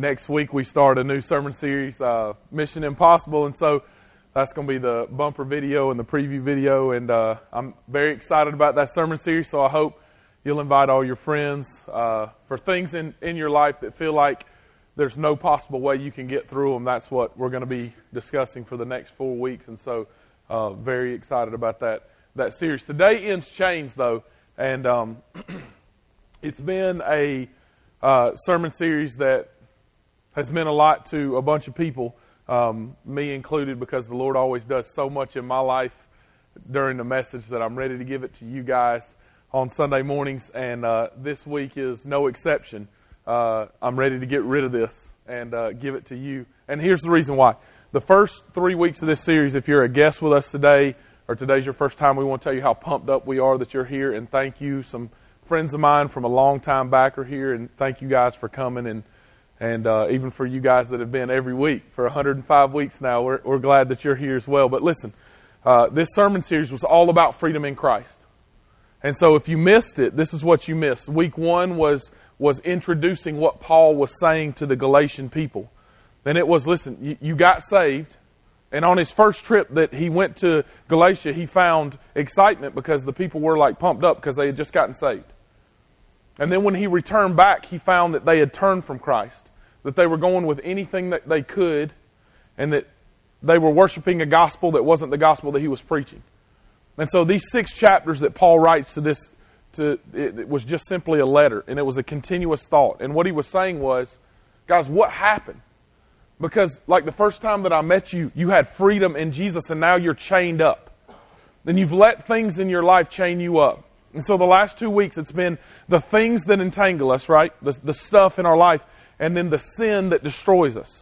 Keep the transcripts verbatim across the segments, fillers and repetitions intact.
next week we start a new sermon series, uh, Mission Impossible, and so that's going to be the bumper video and the preview video, and uh, I'm very excited about that sermon series, so I hope you'll invite all your friends uh, for things in, in your life that feel like there's no possible way you can get through them. That's what we're going to be discussing for the next four weeks, and so uh, very excited about that that series. Today ends Chains, though, and um, it's been a uh, sermon series that has meant a lot to a bunch of people, Um, me included, because the Lord always does so much in my life during the message that I'm ready to give it to you guys on Sunday mornings, and uh, this week is no exception. Uh, I'm ready to get rid of this and uh, give it to you, and here's the reason why. The first three weeks of this series, if you're a guest with us today, or today's your first time, we want to tell you how pumped up we are that you're here, and thank you. Some friends of mine from a long time back are here, and thank you guys for coming, and And uh, even for you guys that have been every week for one hundred five weeks now, we're, we're glad that you're here as well. But listen, uh, this sermon series was all about freedom in Christ. And so if you missed it, this is what you missed. Week one was was introducing what Paul was saying to the Galatian people. And it was, listen, you, you got saved. And on his first trip that he went to Galatia, he found excitement because the people were like pumped up because they had just gotten saved. And then when he returned back, he found that they had turned from Christ, that they were going with anything that they could, and that they were worshiping a gospel that wasn't the gospel that he was preaching. And so these six chapters that Paul writes to this, to it, it was just simply a letter, and it was a continuous thought. And what he was saying was, guys, what happened? Because like the first time that I met you, you had freedom in Jesus, and now you're chained up. Then you've let things in your life chain you up. And so the last two weeks, it's been the things that entangle us, right? The, the stuff in our life. And then the sin that destroys us.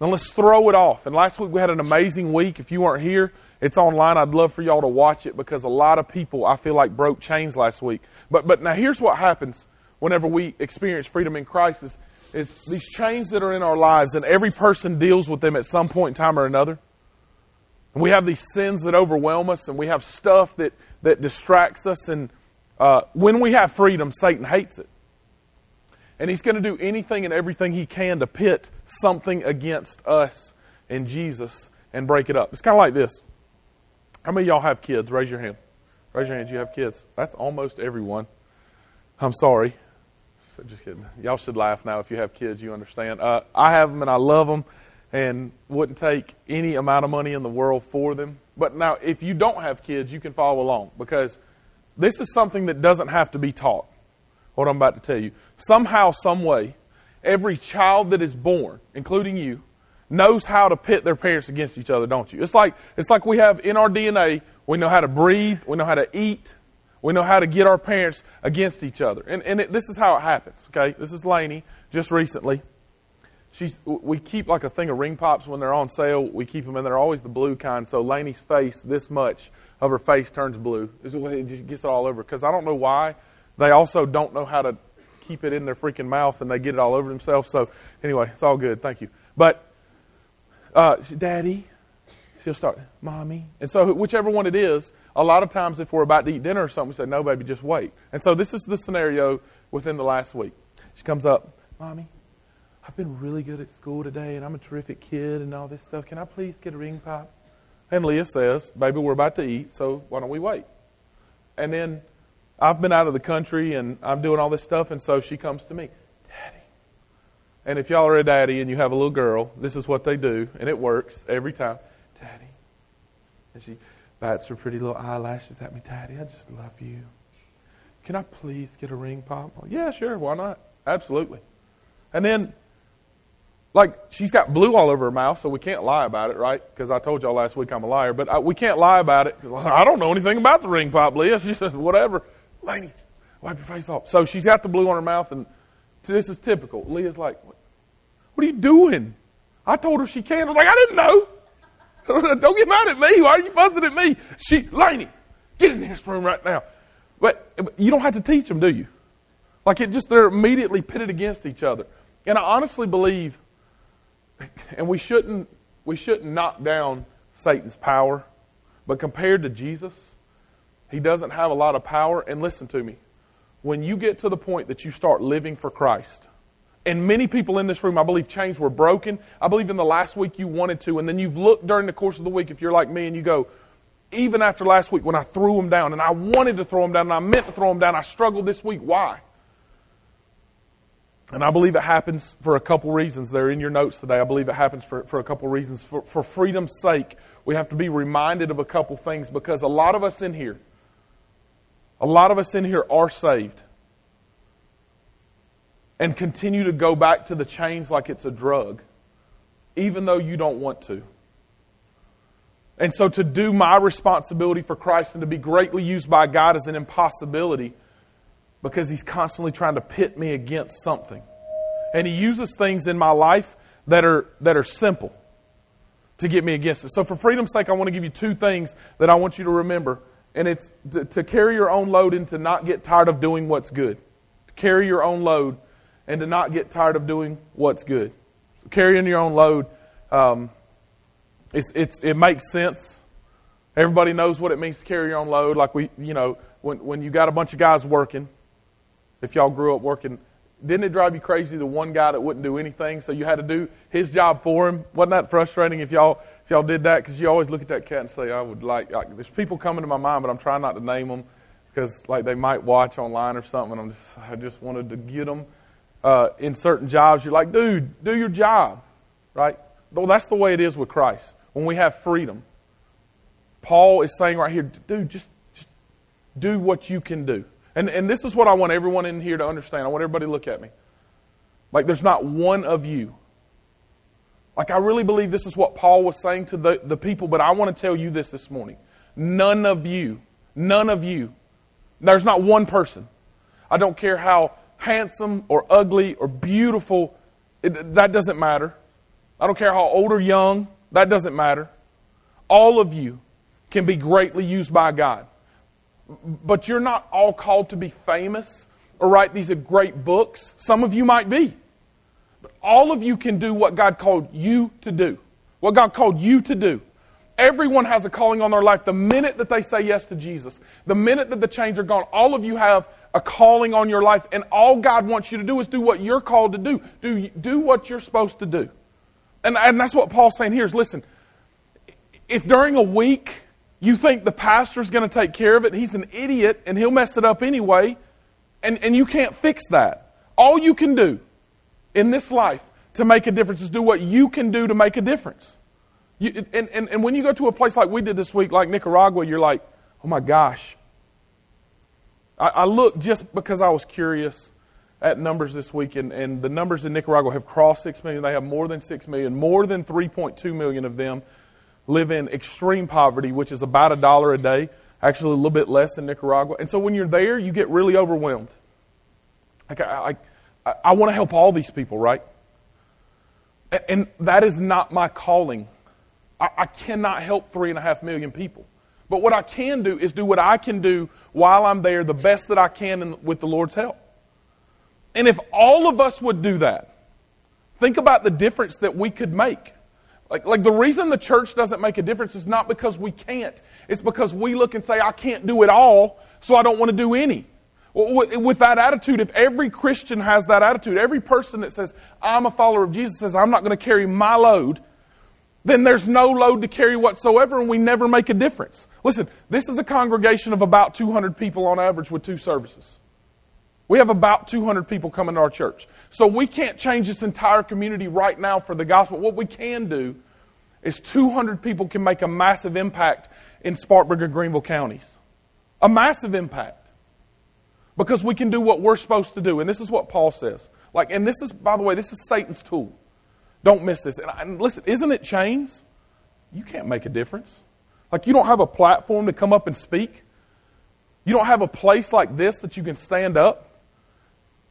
Now let's throw it off. And last week we had an amazing week. If you weren't here, it's online. I'd love for y'all to watch it because a lot of people, I feel like, broke chains last week. But but now here's what happens whenever we experience freedom in Christ is, is these chains that are in our lives, and every person deals with them at some point in time or another. And we have these sins that overwhelm us, and we have stuff that, that distracts us. And uh, when we have freedom, Satan hates it. And he's going to do anything and everything he can to pit something against us and Jesus and break it up. It's kind of like this. How many of y'all have kids? Raise your hand. Raise your hand. You have kids. That's almost everyone. I'm sorry. Just kidding. Y'all should laugh now. If you have kids, you understand. Uh, I have them and I love them and wouldn't take any amount of money in the world for them. But now, if you don't have kids, you can follow along because this is something that doesn't have to be taught. What I'm about to tell you. Somehow, some way, every child that is born, including you, knows how to pit their parents against each other, don't you? It's like it's like we have in our D N A, we know how to breathe, we know how to eat, we know how to get our parents against each other. And and it, this is how it happens, okay? This is Lainey, just recently. She's we keep like a thing of Ring Pops when they're on sale. We keep them, and they're always the blue kind. So Lainey's face, this much of her face turns blue. It just gets it all over because I don't know why. They also don't know how to keep it in their freaking mouth, and they get it all over themselves. So anyway, it's all good. Thank you. But uh, Daddy, she'll start, Mommy. And so whichever one it is, a lot of times if we're about to eat dinner or something, we say, no, baby, just wait. And so this is the scenario within the last week. She comes up, Mommy, I've been really good at school today, and I'm a terrific kid and all this stuff. Can I please get a ring pop? And Leah says, baby, we're about to eat, so why don't we wait? And then I've been out of the country and I'm doing all this stuff, and so she comes to me, Daddy. And if y'all are a daddy and you have a little girl, this is what they do, and it works every time. Daddy. And she bats her pretty little eyelashes at me. Daddy, I just love you. Can I please get a ring pop? Yeah, sure, why not? Absolutely. And then, like, she's got blue all over her mouth, so we can't lie about it, right? Because I told y'all last week I'm a liar, but I, we can't lie about it. Cause I don't know anything about the ring pop, Leah. She says, whatever. Lainey, wipe your face off. So she's got the blue on her mouth, and this is typical. Leah's like, what, what are you doing? I told her she can't. I was like, I didn't know. Don't get mad at me. Why are you fussing at me? She, Lainey, get in this room right now. But, but you don't have to teach them, do you? Like, it just, they're immediately pitted against each other. And I honestly believe, and we shouldn't, we shouldn't knock down Satan's power, but compared to Jesus, he doesn't have a lot of power. And listen to me. When you get to the point that you start living for Christ, And many people in this room, I believe chains were broken. I believe in the last week you wanted to. And then you've looked during the course of the week, if you're like me, and you go, even after last week when I threw them down, and I wanted to throw them down, and I meant to throw them down, I struggled this week. Why? And I believe it happens for a couple reasons. They're in your notes today. I believe it happens for, for a couple reasons. For, for freedom's sake, we have to be reminded of a couple things, because a lot of us in here, a lot of us in here are saved and continue to go back to the chains like it's a drug, even though you don't want to. And so to do my responsibility for Christ and to be greatly used by God is an impossibility, because He's constantly trying to pit me against something. And He uses things in my life that are that are simple to get me against it. So for freedom's sake, I want to give you two things that I want you to remember. And it's to, to carry your own load and to not get tired of doing what's good. To carry your own load and to not get tired of doing what's good. So carrying your own load, um, it's, it's, it makes sense. Everybody knows what it means to carry your own load. Like we, you know, when, when you got a bunch of guys working, if y'all grew up working, didn't it drive you crazy the one guy that wouldn't do anything, so you had to do his job for him? Wasn't that frustrating if y'all if y'all did that? Because you always look at that cat and say, I would like, like, there's people coming to my mind, but I'm trying not to name them because like they might watch online or something. I'm just, I just wanted to get them uh, in certain jobs. You're like, dude, do your job, right? Well, that's the way it is with Christ. When we have freedom, Paul is saying right here, dude, just, just do what you can do. And and this is what I want everyone in here to understand. I want everybody to look at me. Like there's not one of you. Like I really believe this is what Paul was saying to the, the people, but I want to tell you this this morning. None of you, none of you, there's not one person. I don't care how handsome or ugly or beautiful, it, that doesn't matter. I don't care how old or young, that doesn't matter. All of you can be greatly used by God. But you're not all called to be famous or write these great books. Some of you might be. But all of you can do what God called you to do. What God called you to do. Everyone has a calling on their life. The minute that they say yes to Jesus, the minute that the chains are gone, all of you have a calling on your life. And all God wants you to do is do what you're called to do. Do, do what you're supposed to do. And, and that's what Paul's saying here is, listen, if during a week you think the pastor's going to take care of it, he's an idiot, and he'll mess it up anyway, and, and you can't fix that. All you can do in this life to make a difference is do what you can do to make a difference. You, and, and, and when you go to a place like we did this week, like Nicaragua, you're like, oh my gosh. I, I looked just because I was curious at numbers this week, and, and the numbers in Nicaragua have crossed six million. They have more than six million, more than three point two million of them live in extreme poverty, which is about a dollar a day, actually a little bit less in Nicaragua. And so when you're there, you get really overwhelmed. Like I, I, I want to help all these people, right? And, and that is not my calling. I, I cannot help three and a half million people. But what I can do is do what I can do while I'm there, the best that I can in, with the Lord's help. And if all of us would do that, think about the difference that we could make. Like, like the reason the church doesn't make a difference is not because we can't. It's because we look and say, I can't do it all, so I don't want to do any. Well, with that attitude, if every Christian has that attitude, every person that says, I'm a follower of Jesus, says, I'm not going to carry my load, then there's no load to carry whatsoever, and we never make a difference. Listen, this is a congregation of about two hundred people on average with two services. We have about two hundred people coming to our church. So we can't change this entire community right now for the gospel. What we can do is two hundred people can make a massive impact in Spartanburg and Greenville counties. A massive impact. Because we can do what we're supposed to do. And this is what Paul says. Like, and this is, by the way, this is Satan's tool. Don't miss this. And, I, and listen, isn't it chains? You can't make a difference. Like, you don't have a platform to come up and speak. You don't have a place like this that you can stand up.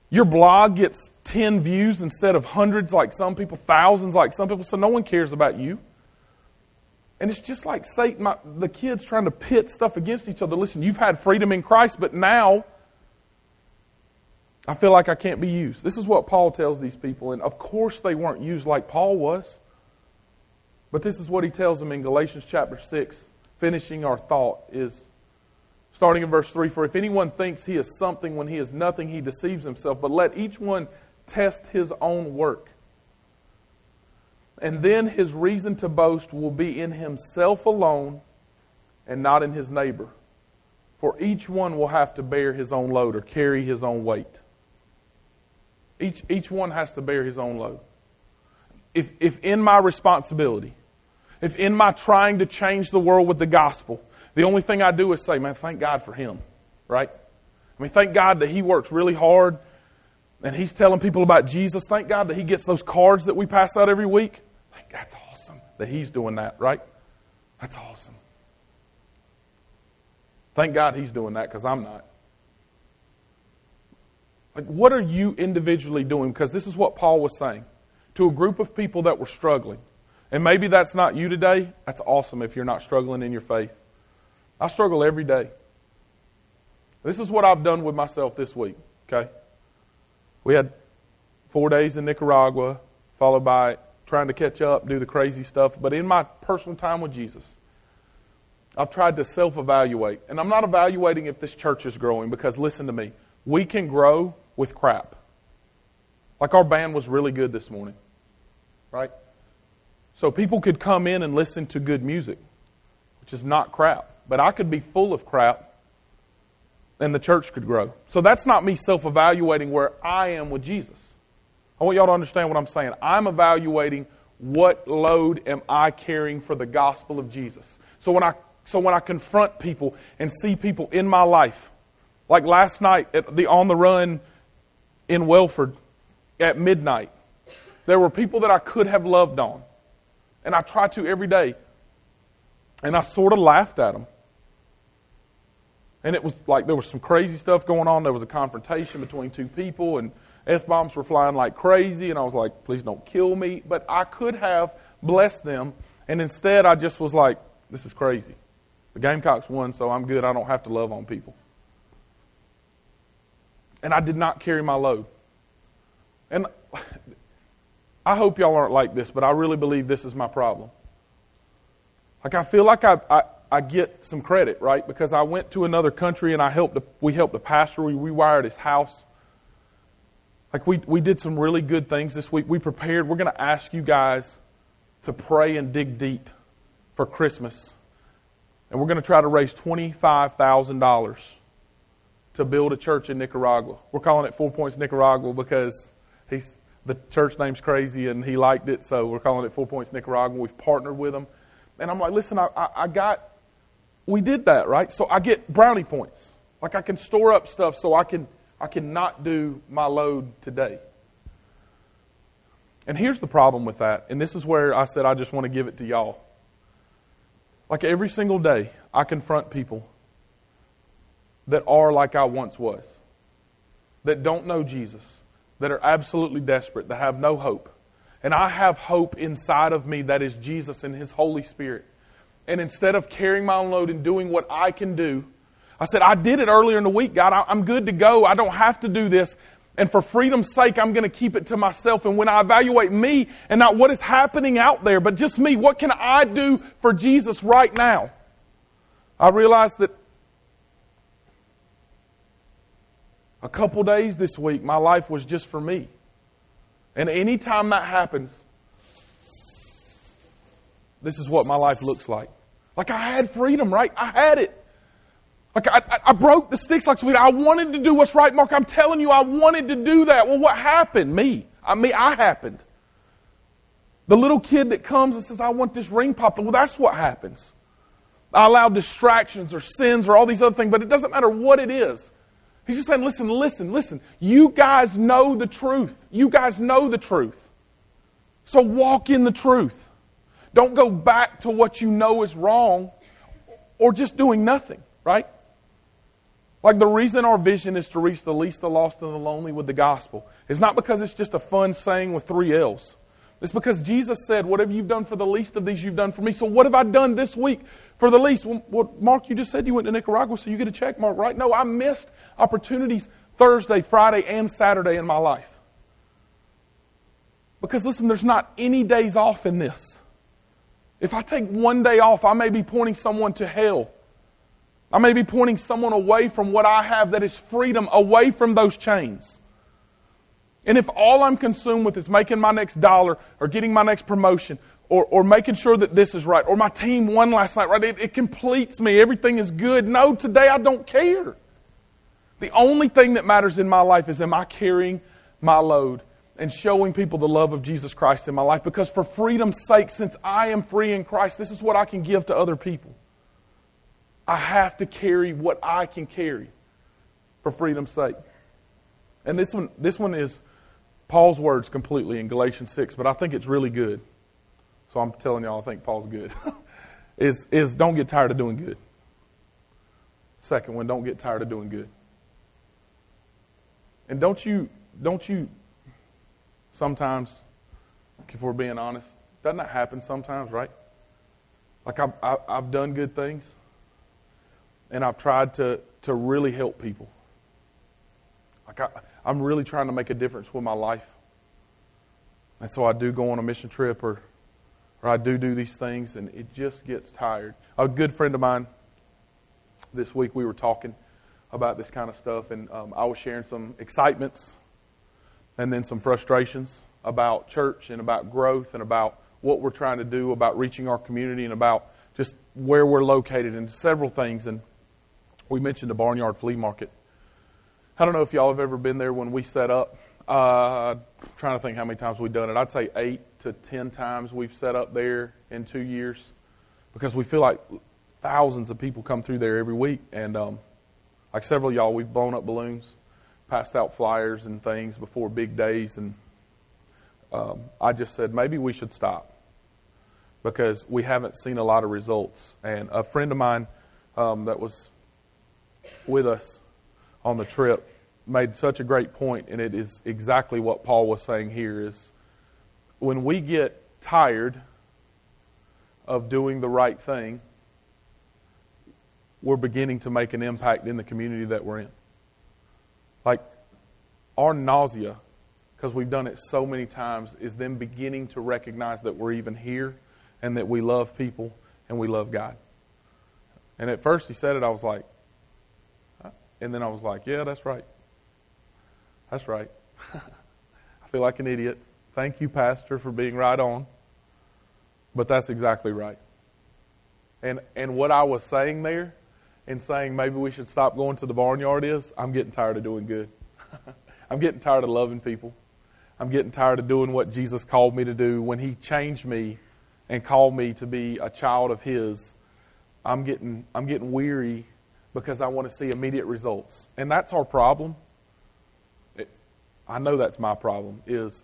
Your blog gets ten views instead of hundreds like some people, thousands like some people, so no one cares about you. And it's just like Satan, my, the kids trying to pit stuff against each other. Listen, you've had freedom in Christ, but now I feel like I can't be used. This is what Paul tells these people, and of course they weren't used like Paul was. But this is what he tells them in Galatians chapter six, finishing our thought is, starting in verse three, for if anyone thinks he is something when he is nothing, he deceives himself. But let each one test his own work. And then his reason to boast will be in himself alone and not in his neighbor. For each one will have to bear his own load or carry his own weight. Each each one has to bear his own load. If if in my responsibility, if in my trying to change the world with the gospel, the only thing I do is say, man, thank God for him, right? I mean, thank God that he works really hard and he's telling people about Jesus. Thank God that he gets those cards that we pass out every week. Like, that's awesome that he's doing that, right? That's awesome. Thank God he's doing that because I'm not. Like, what are you individually doing? Because this is what Paul was saying to a group of people that were struggling. And maybe that's not you today. That's awesome if you're not struggling in your faith. I struggle every day. This is what I've done with myself this week, okay? We had four days in Nicaragua, followed by trying to catch up, do the crazy stuff. But in my personal time with Jesus, I've tried to self-evaluate. And I'm not evaluating if this church is growing because, listen to me, we can grow with crap. Like our band was really good this morning, right? So people could come in and listen to good music, which is not crap. But I could be full of crap, and the church could grow. So that's not me self-evaluating where I am with Jesus. I want y'all to understand what I'm saying. I'm evaluating what load am I carrying for the gospel of Jesus. So when I so when I confront people and see people in my life, like last night at the On the Run in Welford at midnight, there were people that I could have loved on. And I try to every day. And I sort of laughed at them. And it was like there was some crazy stuff going on. There was a confrontation between two people and F-bombs were flying like crazy. And I was like, please don't kill me. But I could have blessed them. And instead I just was like, this is crazy. The Gamecocks won, so I'm good. I don't have to love on people. And I did not carry my load. And I hope y'all aren't like this, but I really believe this is my problem. Like I feel like I... I I get some credit, right? Because I went to another country and I helped. We helped a pastor. We rewired his house. Like we we did some really good things this week. We prepared. We're going to ask you guys to pray and dig deep for Christmas, and we're going to try to raise twenty-five thousand dollars to build a church in Nicaragua. We're calling it Four Points Nicaragua because he's the church name's crazy and he liked it, so we're calling it Four Points Nicaragua. We've partnered with them, and I'm like, listen, I I, I got. We did that, right? So I get brownie points. Like I can store up stuff so I can I can not do my load today. And here's the problem with that. And this is where I said I just want to give it to y'all. Like every single day, I confront people that are like I once was, that don't know Jesus, that are absolutely desperate, that have no hope. And I have hope inside of me that is Jesus and His Holy Spirit. And instead of carrying my own load and doing what I can do, I said, I did it earlier in the week, God. I, I'm good to go. I don't have to do this. And for freedom's sake, I'm going to keep it to myself. And when I evaluate me and not what is happening out there, but just me, what can I do for Jesus right now? I realized that a couple days this week, my life was just for me. And any time that happens, this is what my life looks like. Like I had freedom, right? I had it. Like I, I, I broke the sticks like sweet. I wanted to do what's right, Mark. I'm telling you, I wanted to do that. Well, what happened? Me. I mean, I happened. The little kid that comes and says, I want this ring popped. Well, that's what happens. I allow distractions or sins or all these other things, but it doesn't matter what it is. He's just saying, listen, listen, listen. You guys know the truth. You guys know the truth. So walk in the truth. Don't go back to what you know is wrong or just doing nothing, right? Like the reason our vision is to reach the least, the lost, and the lonely with the gospel is not because it's just a fun saying with three L's. It's because Jesus said, whatever you've done for the least of these, you've done for me. So what have I done this week for the least? Well, Mark, you just said you went to Nicaragua, so you get a check mark, right? No, I missed opportunities Thursday, Friday, and Saturday in my life. Because listen, there's not any days off in this. If I take one day off, I may be pointing someone to hell. I may be pointing someone away from what I have that is freedom, away from those chains. And if all I'm consumed with is making my next dollar or getting my next promotion or, or making sure that this is right or my team won last night, right, it, it completes me. Everything is good. No, today I don't care. The only thing that matters in my life is am I carrying my load and showing people the love of Jesus Christ in my life? Because for freedom's sake, since I am free in Christ, this is what I can give to other people. I have to carry what I can carry for freedom's sake. And this one, this one is Paul's words completely in Galatians six, but I think it's really good. So I'm telling y'all, I think Paul's good. is, is don't get tired of doing good. Second one, don't get tired of doing good. And don't you, don't you, sometimes, if we're being honest, doesn't that happen sometimes, right? Like I've, I've done good things, and I've tried to, to really help people. Like I, I'm really trying to make a difference with my life. And so I do go on a mission trip, or, or I do do these things, and it just gets tired. A good friend of mine, this week we were talking about this kind of stuff, and um, I was sharing some excitements and then some frustrations about church and about growth and about what we're trying to do, about reaching our community and about just where we're located and several things. And we mentioned the Barnyard Flea Market. I don't know if y'all have ever been there when we set up. Uh, I'm trying to think how many times we've done it. I'd say eight to ten times we've set up there in two years because we feel like thousands of people come through there every week. And um, like several of y'all, we've blown up balloons, passed out flyers and things before big days. And um, I just said, maybe we should stop because we haven't seen a lot of results. And a friend of mine um, that was with us on the trip made such a great point, and it is exactly what Paul was saying here is when we get tired of doing the right thing, we're beginning to make an impact in the community that we're in. Like, our nausea, because we've done it so many times, is then beginning to recognize that we're even here and that we love people and we love God. And at first he said it, I was like, and then I was like, yeah, that's right. That's right. I feel like an idiot. Thank you, Pastor, for being right on. But that's exactly right. And and what I was saying there, and saying maybe we should stop going to the Barnyard is, I'm getting tired of doing good. I'm getting tired of loving people. I'm getting tired of doing what Jesus called me to do. When he changed me and called me to be a child of his, I'm getting I'm getting weary because I want to see immediate results. And that's our problem. It, I know that's my problem, is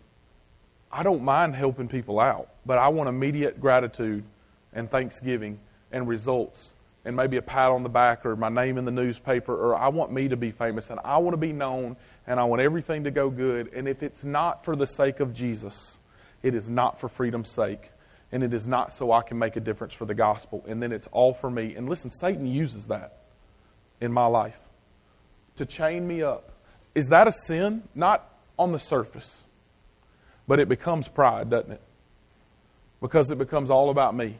I don't mind helping people out, but I want immediate gratitude and thanksgiving and results and maybe a pat on the back or my name in the newspaper, or I want me to be famous and I want to be known and I want everything to go good. And if it's not for the sake of Jesus, it is not for freedom's sake, and it is not so I can make a difference for the gospel, and then it's all for me. And listen, Satan uses that in my life to chain me up. Is that a sin? Not on the surface, but it becomes pride, doesn't it? Because it becomes all about me.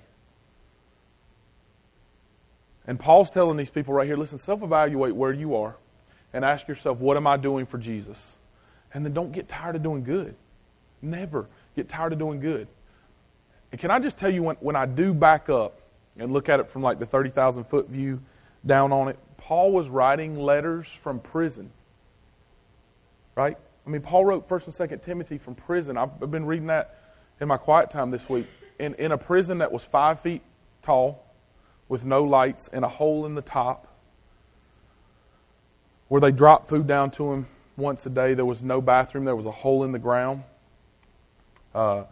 And Paul's telling these people right here, listen, self-evaluate where you are and ask yourself, what am I doing for Jesus? And then don't get tired of doing good. Never get tired of doing good. And can I just tell you, when, when I do back up and look at it from like the thirty thousand foot view down on it, Paul was writing letters from prison, right? I mean, Paul wrote First and Second Timothy from prison. I've been reading that in my quiet time this week. In, in a prison that was five feet tall, with no lights and a hole in the top, where they dropped food down to him once a day. There was no bathroom. There was a hole in the ground. Uh,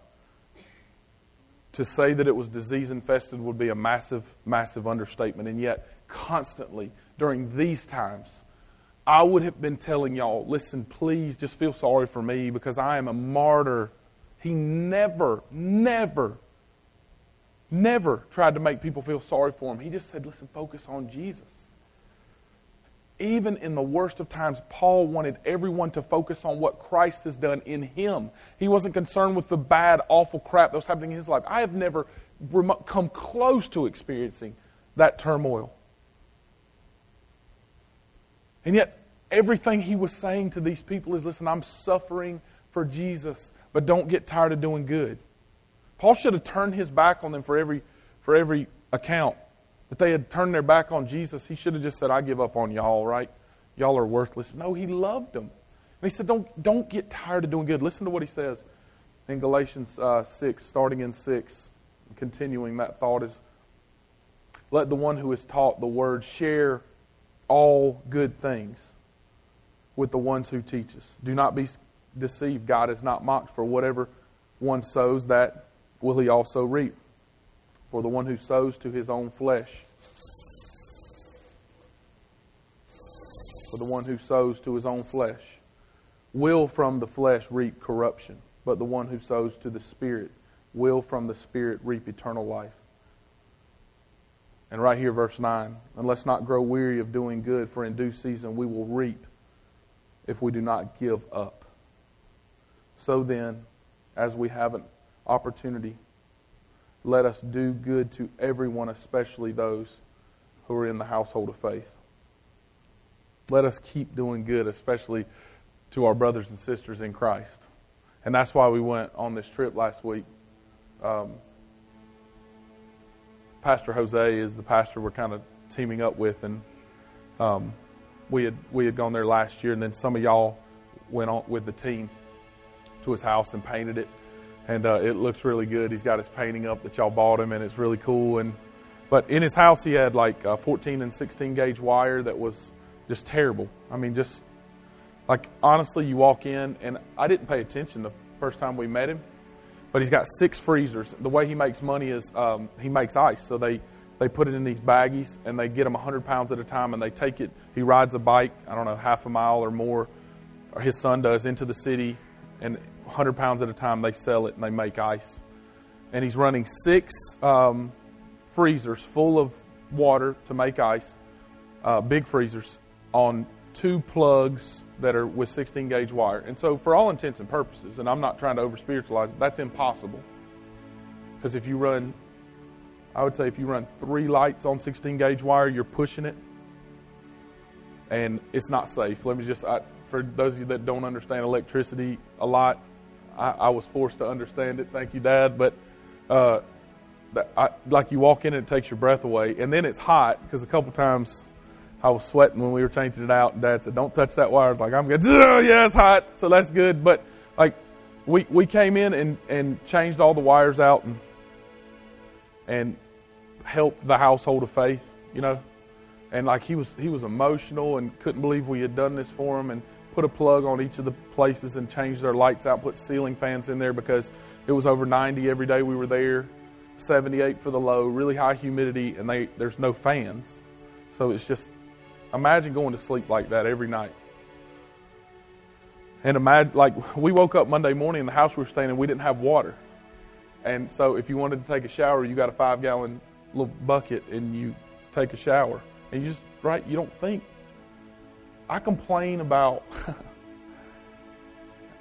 to say that it was disease-infested would be a massive, massive understatement. And yet, constantly, during these times, I would have been telling y'all, listen, please just feel sorry for me because I am a martyr. He never, never... Never tried to make people feel sorry for him. He just said, listen, focus on Jesus. Even in the worst of times, Paul wanted everyone to focus on what Christ has done in him. He wasn't concerned with the bad, awful crap that was happening in his life. I have never come close to experiencing that turmoil. And yet, everything he was saying to these people is, listen, I'm suffering for Jesus, but don't get tired of doing good. Paul should have turned his back on them for every for every account. But they had turned their back on Jesus. He should have just said, I give up on y'all, right? Y'all are worthless. No, he loved them. And he said, don't, don't get tired of doing good. Listen to what he says in Galatians uh, six, starting in six, continuing that thought is, let the one who is taught the word share all good things with the ones who teaches. Do not be deceived. God is not mocked, for whatever one sows, that will he also reap. For the one who sows to his own flesh. For the one who sows to his own flesh will from the flesh reap corruption. But the one who sows to the Spirit will from the Spirit reap eternal life. And right here, verse nine. And let's not grow weary of doing good, for in due season we will reap if we do not give up. So then, as we have an opportunity, let us do good to everyone, especially those who are in the household of faith. Let us keep doing good, especially to our brothers and sisters in Christ. And that's why we went on this trip last week. Um, Pastor Jose is the pastor we're kind of teaming up with, and um, we had we had gone there last year, and then some of y'all went on with the team to his house and painted it, and uh, it looks really good. He's got his painting up that y'all bought him, and it's really cool. And but in his house, he had like uh, fourteen and sixteen gauge wire that was just terrible. I mean, just like honestly, you walk in, and I didn't pay attention the first time we met him. But he's got six freezers. The way he makes money is um, he makes ice. So they, they put it in these baggies, and they get them one hundred pounds at a time, and they take it. He rides a bike, I don't know, half a mile or more, or his son does, into the city, and one hundred pounds at a time they sell it, and they make ice. And he's running six um, freezers full of water to make ice, uh, big freezers, on two plugs that are with sixteen gauge wire. And so for all intents and purposes, and I'm not trying to over spiritualize it, that's impossible. Because if you run, I would say if you run three lights on sixteen gauge wire, you're pushing it. And it's not safe. Let me just, I, for those of you that don't understand electricity a lot, I, I was forced to understand it. Thank you, Dad. But uh, I, like you walk in and it takes your breath away. And then it's hot, because a couple times I was sweating when we were changing it out. Dad said, don't touch that wire. I was like, I'm good. Yeah, it's hot. So that's good. But like we, we came in and, and changed all the wires out and, and helped the household of faith, you know, and like he was, he was emotional and couldn't believe we had done this for him, and put a plug on each of the places and changed their lights out, put ceiling fans in there because it was over ninety every day we were there, seventy-eight for the low, really high humidity. And they, there's no fans. So it's just, imagine going to sleep like that every night. And imagine, like, we woke up Monday morning in the house we were staying in, we didn't have water. And so if you wanted to take a shower, you got a five-gallon little bucket and you take a shower. And you just, right, you don't think. I complain about,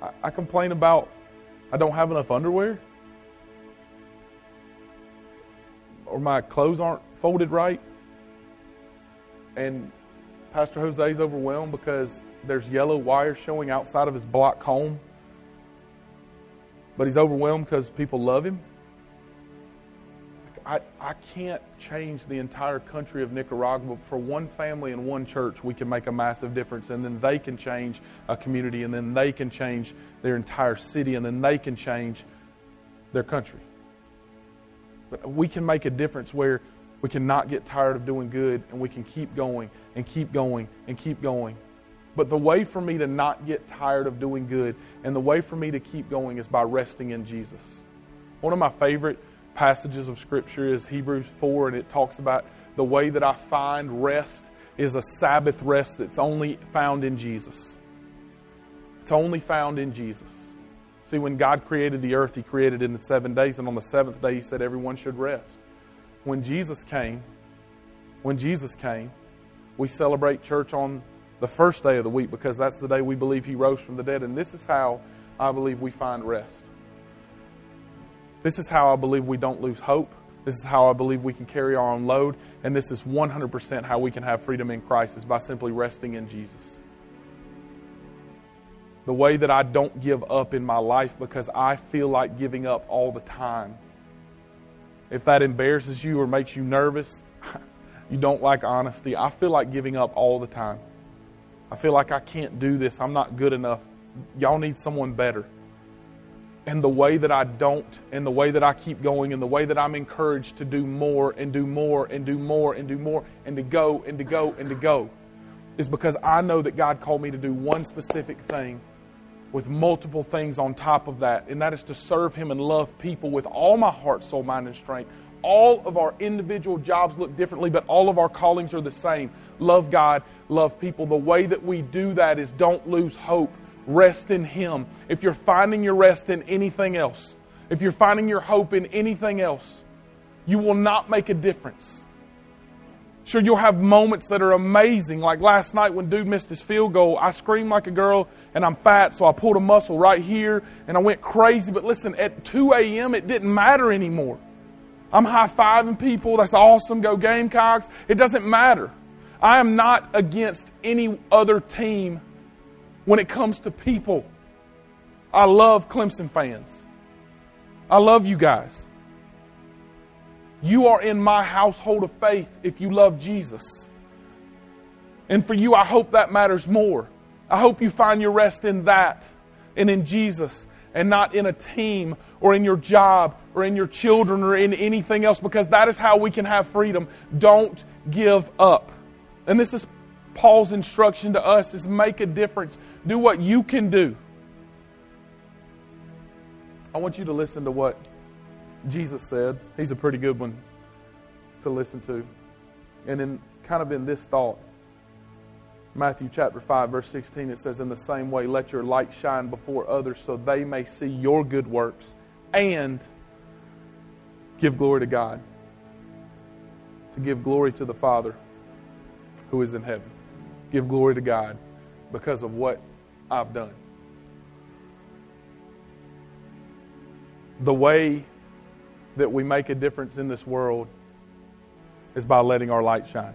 I, I complain about I don't have enough underwear. Or my clothes aren't folded right. And Pastor Jose's overwhelmed because there's yellow wire showing outside of his block home. But he's overwhelmed because people love him. I, I can't change the entire country of Nicaragua. For one family and one church, we can make a massive difference. And then they can change a community. And then they can change their entire city. And then they can change their country. But we can make a difference where we cannot get tired of doing good, and we can keep going and keep going and keep going. But the way for me to not get tired of doing good and the way for me to keep going is by resting in Jesus. One of my favorite passages of Scripture is Hebrews four, and it talks about the way that I find rest is a Sabbath rest that's only found in Jesus. It's only found in Jesus. See, when God created the earth, He created it in seven days, and on the seventh day He said everyone should rest. When Jesus came, when Jesus came, we celebrate church on the first day of the week because that's the day we believe He rose from the dead. And this is how I believe we find rest. This is how I believe we don't lose hope. This is how I believe we can carry our own load. And this is one hundred percent how we can have freedom in Christ, is by simply resting in Jesus. the way that I don't give up in my life because I feel like giving up all the time. If that embarrasses you or makes you nervous, you don't like honesty. I feel like giving up all the time. I feel like I can't do this. I'm not good enough. Y'all need someone better. And the way that I don't, and the way that I keep going, and the way that I'm encouraged to do more and do more and do more and do more and to go and to go and to go is because I know that God called me to do one specific thing with multiple things on top of that, and that is to serve Him and love people with all my heart, soul, mind, and strength. All of our individual jobs look differently, but all of our callings are the same. Love God, love people. The way that we do that is don't lose hope. Rest in Him. If you're finding your rest in anything else, if you're finding your hope in anything else, you will not make a difference. Sure, you'll have moments that are amazing. Like last night when dude missed his field goal, I screamed like a girl, and I'm fat, so I pulled a muscle right here, and I went crazy. But listen, at two a.m., it didn't matter anymore. I'm high-fiving people. That's awesome. Go Gamecocks. It doesn't matter. I am not against any other team when it comes to people. I love Clemson fans. I love you guys. You are in my household of faith if you love Jesus. And for you, I hope that matters more. I hope you find your rest in that and in Jesus and not in a team or in your job or in your children or in anything else, because that is how we can have freedom. Don't give up. And this is Paul's instruction to us, is make a difference. Do what you can do. I want you to listen to what Jesus said. He's a pretty good one to listen to. And in kind of in this thought, Matthew chapter five, verse sixteen, it says, "In the same way, let your light shine before others so they may see your good works and give glory to God." To give glory to the Father who is in heaven. Give glory to God because of what I've done. The way that we make a difference in this world is by letting our light shine.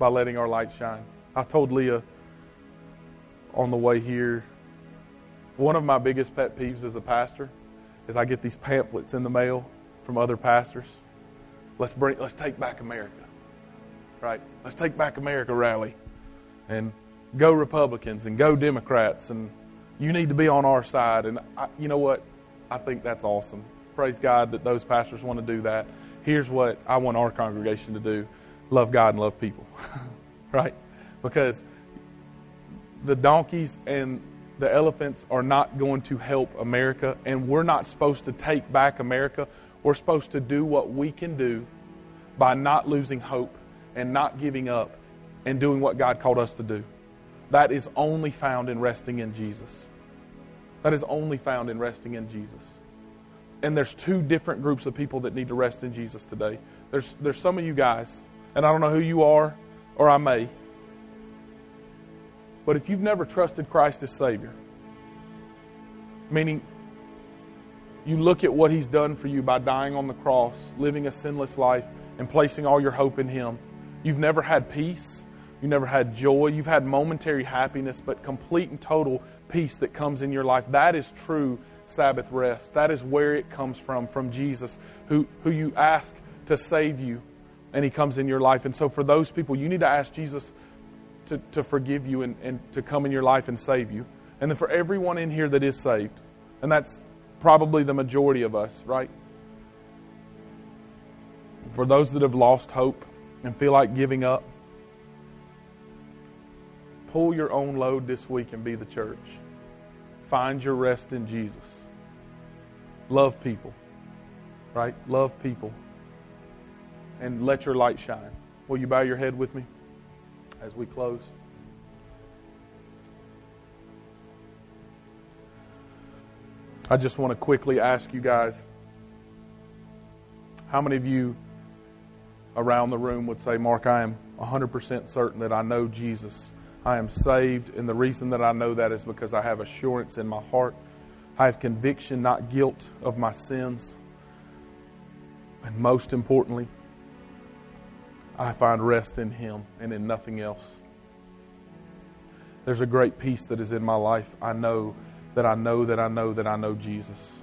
By letting our light shine. I told Leah on the way here, one of my biggest pet peeves as a pastor is I get these pamphlets in the mail from other pastors. Let's bring, let's take back America. Right? Let's take back America rally. And go Republicans and go Democrats. And you need to be on our side. And I, you know what? I think that's awesome. Praise God that those pastors want to do that. Here's what I want our congregation to do. Love God and love people. Right? Because the donkeys and the elephants are not going to help America. And we're not supposed to take back America. We're supposed to do what we can do by not losing hope and not giving up and doing what God called us to do. That is only found in resting in Jesus. That is only found in resting in Jesus. And there's two different groups of people that need to rest in Jesus today. There's there's some of you guys, and I don't know who you are, or I may, but if you've never trusted Christ as Savior, meaning you look at what He's done for you by dying on the cross, living a sinless life, and placing all your hope in Him. You've never had peace. You never had joy. You've had momentary happiness, but complete and total peace that comes in your life. That is true Sabbath rest. That is where it comes from, from Jesus, who, who you ask to save you, and He comes in your life. And so for those people, you need to ask Jesus to, to forgive you and, and to come in your life and save you. And then for everyone in here that is saved, and that's probably the majority of us, right? For those that have lost hope and feel like giving up, pull your own load this week and be the church. Find your rest in Jesus. Love people, right? Love people. And let your light shine. Will you bow your head with me as we close? I just want to quickly ask you guys, how many of you around the room would say, "Mark, I am one hundred percent certain that I know Jesus. I am saved, and the reason that I know that is because I have assurance in my heart. I have conviction, not guilt, of my sins. And most importantly, I find rest in Him and in nothing else." There's a great peace that is in my life. I know that I know that I know that I know Jesus.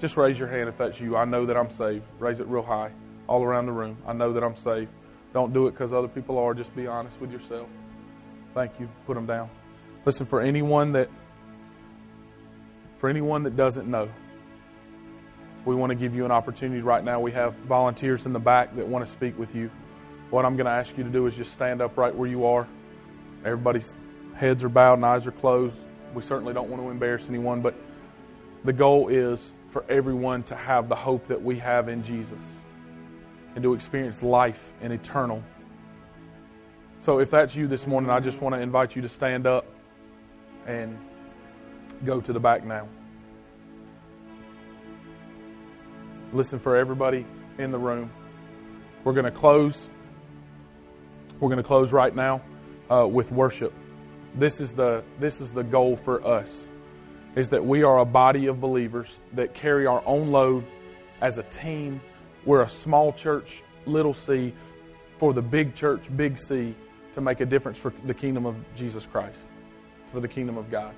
Just raise your hand if that's you. I know that I'm saved. Raise it real high all around the room. I know that I'm saved. Don't do it because other people are. Just be honest with yourself. Thank you. Put them down. Listen, for anyone that for anyone that doesn't know, we want to give you an opportunity right now. We have volunteers in the back that want to speak with you. What I'm going to ask you to do is just stand up right where you are. Everybody's heads are bowed and eyes are closed. We certainly don't want to embarrass anyone, but the goal is for everyone to have the hope that we have in Jesus and to experience life and eternal. So if that's you this morning, I just want to invite you to stand up and go to the back now. Listen, for everybody in the room, we're going to close. We're going to close right now uh, with worship. This is the this is the goal for us, is that we are a body of believers that carry our own load as a team. We're a small church, little c, for the big church, big C, to make a difference for the kingdom of Jesus Christ, for the kingdom of God.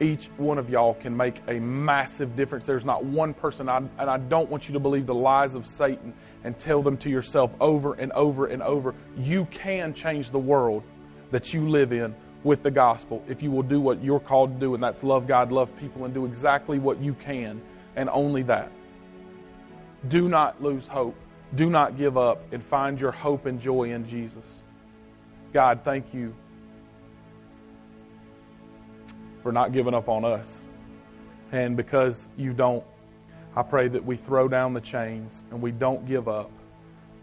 Each one of y'all can make a massive difference. There's not one person, I, and I don't want you to believe the lies of Satan and tell them to yourself over and over and over. You can change the world that you live in with the gospel if you will do what you're called to do, and that's love God, love people, and do exactly what you can, and only that. Do not lose hope. Do not give up, and find your hope and joy in Jesus. God, thank you for not giving up on us. And because you don't, I pray that we throw down the chains and we don't give up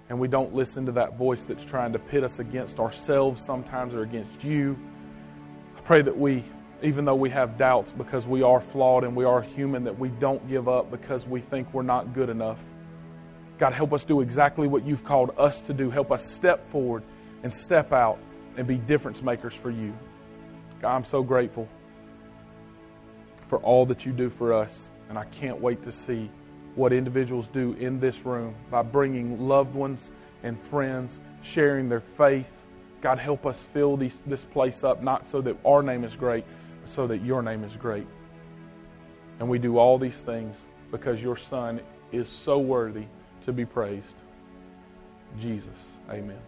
and we don't listen to that voice that's trying to pit us against ourselves sometimes or against you. I pray that we, even though we have doubts because we are flawed and we are human, that we don't give up because we think we're not good enough. God, help us do exactly what you've called us to do. Help us step forward and step out and be difference makers for you. God, I'm so grateful for all that you do for us, and I can't wait to see what individuals do in this room by bringing loved ones and friends, sharing their faith. God, help us fill these, this place up, not so that our name is great, but so that your name is great. And we do all these things because your Son is so worthy to be praised. Jesus, amen.